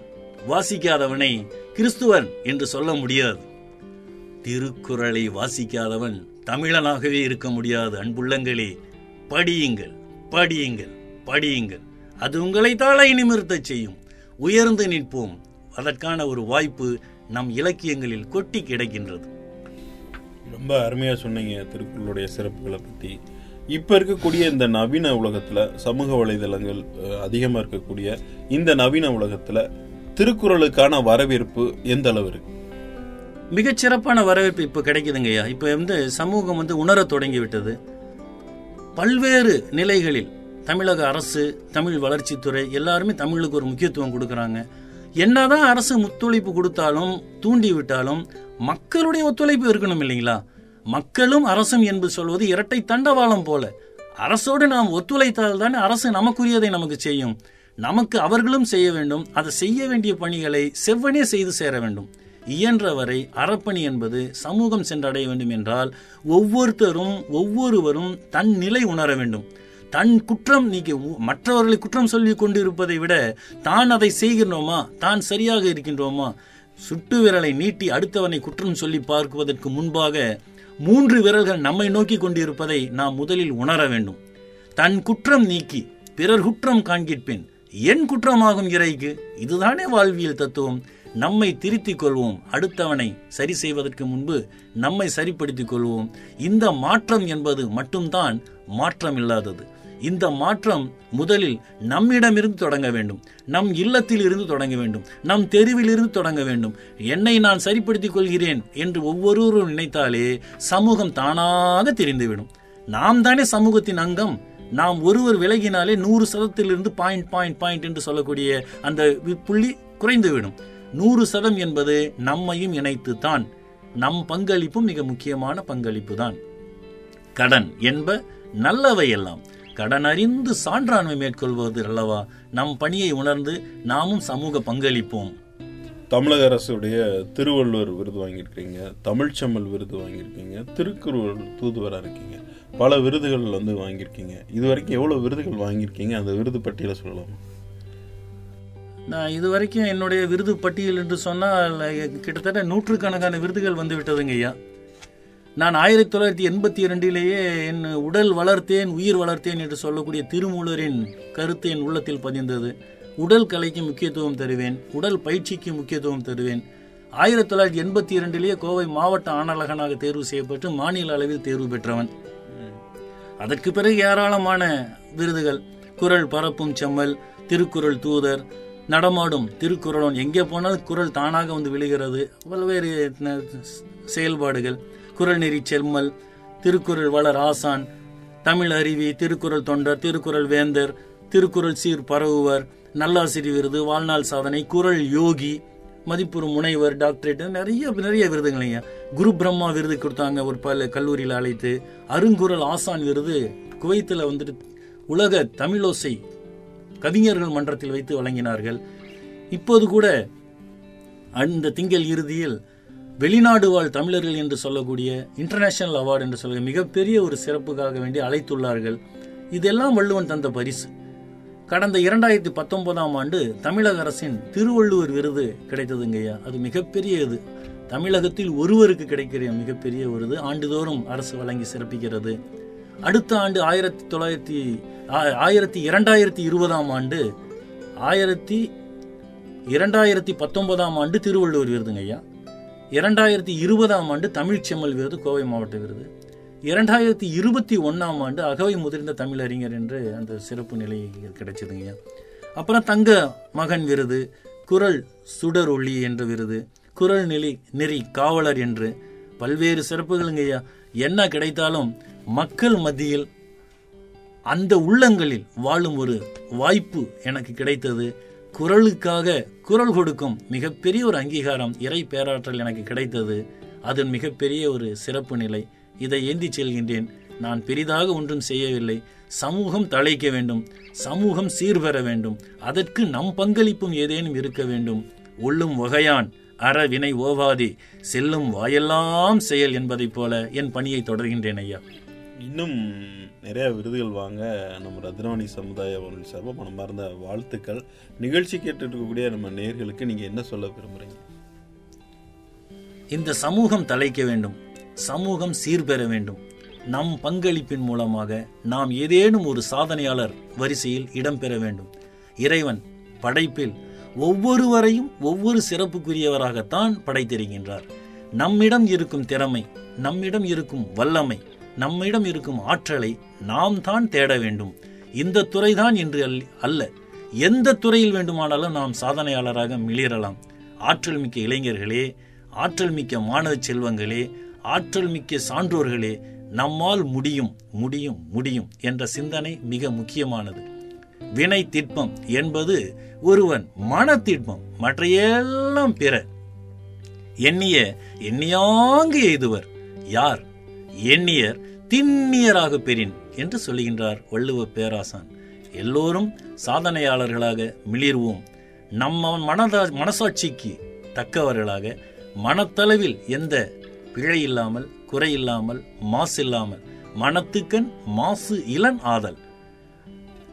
வாசிக்காதவனை கிறிஸ்துவன் என்று சொல்ல முடியாது. திருக்குறளை வாசிக்காதவன் தமிழனாகவே இருக்க முடியாது. அன்புள்ளங்களே, படியுங்கள் படியுங்கள் படியுங்கள். அது உங்களை தாளை நிமிர்த்த செய்யும். உயர்ந்து நிற்போம். அதற்கான ஒரு வாய்ப்பு நம் இலக்கியங்களில் கொட்டி கிடைக்கின்றது. ரொம்ப அருமையாக சொன்னீங்க திருக்குறளுடைய சிறப்புகளை பற்றி. இப்போ இருக்கக்கூடிய இந்த நவீன உலகத்தில், சமூக வலைதளங்கள் அதிகமாக இருக்கக்கூடிய இந்த நவீன உலகத்தில் திருக்குறளுக்கான வரவேற்பு எந்த அளவு இருக்கு? மிகச்சிறப்பான வரவேற்பு இப்போ கிடைக்குதுங்கய்யா. இப்போ சமூகம் உணர தொடங்கி விட்டது. பல்வேறு நிலைகளில் தமிழக அரசு, தமிழ் வளர்ச்சித்துறை எல்லாருமே தமிழுக்கு ஒரு முக்கியத்துவம் கொடுக்குறாங்க. என்னதான் அரசு ஒத்துழைப்பு கொடுத்தாலும் தூண்டி விட்டாலும் மக்களுடைய ஒத்துழைப்பு இருக்கணும் இல்லைங்களா? மக்களும் அரசும் என்று சொல்வது இரட்டை தண்டவாளம் போல. அரசோடு நாம் ஒத்துழைத்தால் தான் அரசு நமக்குரியதை நமக்கு செய்யும். நமக்கு அவர்களும் செய்ய வேண்டும். அதை செய்ய வேண்டிய பணிகளை செவ்வனே செய்து சேர வேண்டும். இயன்றவரை அறப்பணி என்பது சமூகம் சென்றடைய வேண்டும் என்றால் ஒவ்வொருவரும் தன் நிலை உணர வேண்டும். தன் குற்றம் நீக்கி மற்றவர்களை குற்றம் சொல்லி கொண்டு இருப்பதை விட தான் அதை செய்கின்றோமா, தான் சரியாக இருக்கின்றோமா, சுட்டு விரலை நீட்டி அடுத்தவனை குற்றம் சொல்லி பார்க்குவதற்கு முன்பாக 3 விரல்கள் நம்மை நோக்கி கொண்டிருப்பதை நாம் முதலில் உணர வேண்டும். தன் குற்றம் நீக்கி பிறர் குற்றம் காண்கிற்பின் என் குற்றமாகும் இறைக்கு. இதுதானே வாழ்வியல் தத்துவம். நம்மை திருத்திக் கொள்வோம். அடுத்தவனை சரி செய்வதற்கு முன்பு நம்மை சரிப்படுத்திக் கொள்வோம். இந்த மாற்றம் என்பது மட்டும்தான் மாற்றம் இல்லாதது. இந்த மாற்றம் முதலில் நம்மிடமிருந்து தொடங்க வேண்டும். நம் இல்லத்தில் இருந்து தொடங்க வேண்டும். நம் தெருவில் இருந்து தொடங்க வேண்டும். என்னை நான் சரிப்படுத்திக் கொள்கிறேன் என்று ஒவ்வொருவரும் நினைத்தாலே சமூகம் தானாக தெரிந்துவிடும். நாம் தானே சமூகத்தின் அங்கம். நாம் ஒருவர் விலகினாலே 100% பாயிண்ட் என்று சொல்லக்கூடிய அந்த புள்ளி குறைந்துவிடும். 100% என்பது நம்மையும் இணைத்து தான். நம் பங்களிப்பும் மிக முக்கியமான பங்களிப்பு தான். கடன் என்ப நல்லவை எல்லாம் கடன் அறிந்து சான்றாண்மை மேற்கொள்வது அல்லவா? நம் பணியை உணர்ந்து நாமும் சமூக பங்களிப்போம். தமிழக அரசுடைய திருவள்ளுவர் விருது வாங்கியிருக்கீங்க, தமிழ்ச்செம்மல் விருது வாங்கியிருக்கீங்க, திருக்குறள் தூதுவராக இருக்கீங்க, பல விருதுகள் வாங்கியிருக்கீங்க. இது வரைக்கும் எவ்வளோ விருதுகள் வாங்கியிருக்கீங்க? அந்த விருது பட்டியலை சொல்லலாமா? நான் இது வரைக்கும் என்னுடைய விருது பட்டியல் என்று சொன்னால் கிட்டத்தட்ட 100கணக்கான விருதுகள் விட்டதுங்க ஐயா. நான் 1982 என் உடல் வளர்த்தேன் உயிர் வளர்த்தேன் என்று சொல்லக்கூடிய திருமூலரின் கருத்து என் உள்ளத்தில் பதிந்தது. உடல் கலைக்கு முக்கியத்துவம் தருவேன், உடல் பயிற்சிக்கு முக்கியத்துவம் தருவேன். 1982 கோவை மாவட்ட ஆணழகனாக தேர்வு செய்யப்பட்டு மாநில அளவில் தேர்வு பெற்றவன். அதற்கு பிறகு ஏராளமான விருதுகள், குரல் பரப்பும் செம்மல், திருக்குறள் தூதர், நடமாடும் திருக்குறளும், எங்கே போனாலும் குரல் தானாக விழுகிறது, பல்வேறு செயல்பாடுகள், குறள் நெறி செம்மல், திருக்குறள் வளர் ஆசான், தமிழ் அருவி, திருக்குறள் தொண்டர், திருக்குறள் வேந்தர், திருக்குறள் சீர் பரவுவர், நல்லாசிரியர் விருது, வாழ்நாள் சாதனை, குறள் யோகி, மதிப்புறு முனைவர், டாக்டரேட், நிறைய விருதுங்களைங்க. குரு பிரம்மா விருது கொடுத்தாங்க ஒரு பல கல்லூரியில் அழைத்து. அருங்குறள் ஆசான் விருது குவைத்தில் உலக தமிழோசை கவிஞர்கள் மன்றத்தில் வைத்து வழங்கினார்கள். இப்போது கூட அந்த திங்கள் இறுதியில் வெளிநாடு வாழ் தமிழர்கள் என்று சொல்லக்கூடிய இன்டர்நேஷனல் அவார்டு என்று சொல்ல மிகப்பெரிய ஒரு சிறப்புக்காக வேண்டி அழைத்துள்ளார்கள். இதெல்லாம் வள்ளுவன் தந்த பரிசு. கடந்த 2019 தமிழக அரசின் திருவள்ளுவர் விருது கிடைத்ததுங்கய்யா. அது மிகப்பெரிய இது. தமிழகத்தில் ஒருவருக்கு கிடைக்கிற மிகப்பெரிய ஒரு இது. ஆண்டுதோறும் அரசு வழங்கி சிறப்பிக்கிறது. அடுத்த ஆண்டு 2019 2019 திருவள்ளுவர் விருதுங்க ஐயா. 2020 தமிழ்ச்செம்மல் விருது கோவை மாவட்ட விருது. 2021 அகவை முதிர்ந்த தமிழறிஞர் என்று அந்த சிறப்பு நிலை கிடைச்சதுங்க ஐயா. அப்புறம் தங்க மகன் விருது, குறள் சுடர் ஒளி என்ற விருது, குறள் நெறி காவலர் என்று பல்வேறு சிறப்புகளுங்க ஐயா. என்ன கிடைத்தாலும் மக்கள் மத்தியில் அந்த உள்ளங்களில் வாழும் ஒரு வாய்ப்பு எனக்கு கிடைத்தது. குரலுக்காக குரல் கொடுக்கும் மிகப்பெரிய ஒரு அங்கீகாரம், இறை பேராற்றல் எனக்கு கிடைத்தது. அதன் மிகப்பெரிய ஒரு சிறப்பு நிலை. இதை ஏந்தி செல்கின்றேன். நான் பெரிதாக ஒன்றும் செய்யவில்லை. சமூகம் தழைக்க வேண்டும், சமூகம் சீர்பெற வேண்டும், அதற்கு நம் பங்களிப்பும் ஏதேனும் இருக்க வேண்டும். ஒள்ளும் வகையான் அறவினை ஓவாதே, செல்லும் வாயெல்லாம் செயல் என்பதைப் போல என் பணியை தொடர்கின்றேன் ஐயா. இன்னும் நிறைய விருதுகள் வாங்க நம்ம ரத்னவாணி சமுதாய வானொலி சார்பாக மனமார்ந்த வாழ்த்துக்கள். நிகழ்ச்சி கேட்டு இருக்கக்கூடிய நம்ம நேயர்களுக்கு நீங்கள் என்ன சொல்ல விரும்புகிறீங்க? இந்த சமூகம் தழைக்க வேண்டும், சமூகம் சீர்பெற வேண்டும். நம் பங்களிப்பின் மூலமாக நாம் ஏதேனும் ஒரு சாதனையாளர் வரிசையில் இடம்பெற வேண்டும். இறைவன் படைப்பில் ஒவ்வொருவரையும் ஒவ்வொரு சிறப்புக்குரியவராகத்தான் படைத்திருக்கின்றார். நம்மிடம் இருக்கும் திறமை, நம்மிடம் இருக்கும் வல்லமை, நம்மிடம் இருக்கும் ஆற்றலை நாம் தான் தேட வேண்டும். இந்த துறைதான் என்று அல்ல, எந்த துறையில் வேண்டுமானாலும் நாம் சாதனையாளராக மிளிரலாம். ஆற்றல் மிக்க இளைஞர்களே, ஆற்றல் மிக்க மாணவ செல்வங்களே, ஆற்றல் மிக்க சான்றோர்களே, நம்மால் முடியும் முடியும் முடியும் என்ற சிந்தனை மிக முக்கியமானது. வினை திட்பம் என்பது ஒருவன் மனத்திட்பம், மற்றையெல்லாம் பிற. எண்ணிய எண்ணியாங்கு எய்துவர் யார், எண்ணியர் திண்ணியராக பெறின் என்று சொல்லுகின்றார் வள்ளுவ பேராசான். எல்லோரும் சாதனையாளர்களாக மிளிர்வோம். நம்ம மனசாட்சிக்கு தக்கவர்களாக மனத்தளவில் எந்த பிழை இல்லாமல், குறையில்லாமல், மாசில்லாமல், மனத்துக்கண் மாசு இளன் ஆதல்,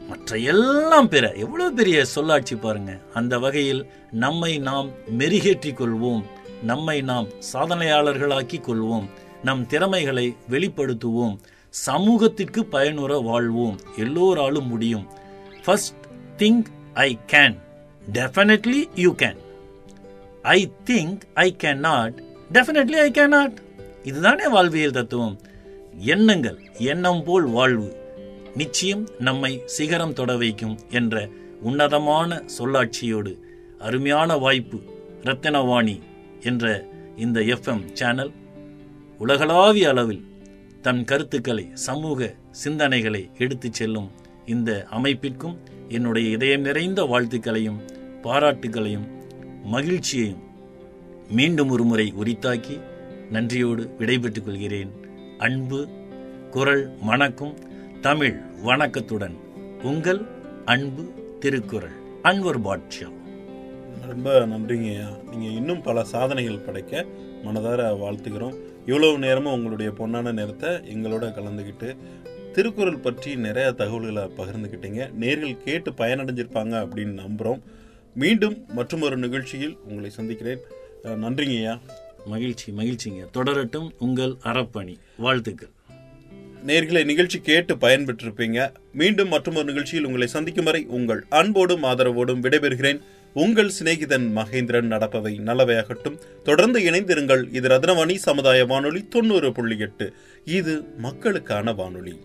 மற்ற எல்லாம் பெற. எவ்வளவு பெரிய சொல்லாட்சி பாருங்க. அந்த வகையில் நம்மை நாம் மெருகேற்றி கொள்வோம், நம்மை நாம் சாதனையாளர்களாக்கி கொள்வோம், நம் திறமைகளை வெளிப்படுத்துவோம், சமூகத்திற்கு பயனுற வாழ்வோம். எல்லோராலும் முடியும். First think I can, definitely you can. I think I can not, definitely I can not. இதுதானே வாழ்வியல் தத்துவம். எண்ணங்கள், எண்ணம் போல் வாழ்வு நிச்சயம் நம்மை சிகரம் தொட வைக்கும் என்ற உன்னதமான சொல்லாட்சியோடு அருமையான வாய்ப்பு ரத்தினவாணி என்ற இந்த எஃப்எம் சேனல் உலகளாவிய அளவில் தன் கருத்துக்களை, சமூக சிந்தனைகளை எடுத்து செல்லும் இந்த அமைப்பிற்கும் என்னுடைய இதயம் நிறைந்த வாழ்த்துக்களையும் பாராட்டுகளையும் மகிழ்ச்சியையும் மீண்டும் ஒரு முறை உரித்தாக்கி நன்றியோடு விடைபெற்றுக் கொள்கிறேன். அன்பு குரல் மணக்கும் தமிழ் வணக்கத்துடன் உங்கள் அன்பு திருக்குறள் அன்வர் பாட்ஷா. ரொம்ப நன்றிங்கய்யா. நீங்கள் இன்னும் பல சாதனைகள் படைக்க மனதார வாழ்த்துக்கிறோம். இவ்வளவு நேரமும் உங்களுடைய பொன்னான நேரத்தை எங்களோட கலந்துக்கிட்டு திருக்குறள் பற்றி நிறைய தகவல்களை பகிர்ந்துக்கிட்டீங்க. நேர்கள் கேட்டு பயனடைஞ்சிருப்பாங்க அப்படின்னு நம்புகிறோம். மீண்டும் மற்றொரு நிகழ்ச்சியில் உங்களை சந்திக்கிறேன். நன்றிங்கய்யா. மகிழ்ச்சிங்க. தொடரட்டும் உங்கள் அறப்பணி. வாழ்த்துக்கள். நேர்களை நிகழ்ச்சி கேட்டு பயன்பெற்றிருப்பீங்க. மீண்டும் மற்றொரு நிகழ்ச்சியில் உங்களை சந்திக்கும் வரை உங்கள் அன்போடும் ஆதரவோடும் விடைபெறுகிறேன். உங்கள் சிநேகிதன் மகேந்திரன். நடப்பவை நல்லவையாகட்டும். தொடர்ந்து இணைந்திருங்கள். இது ரத்னவாணி சமுதாய வானொலி 90.8. இது மக்களுக்கான வானொலி.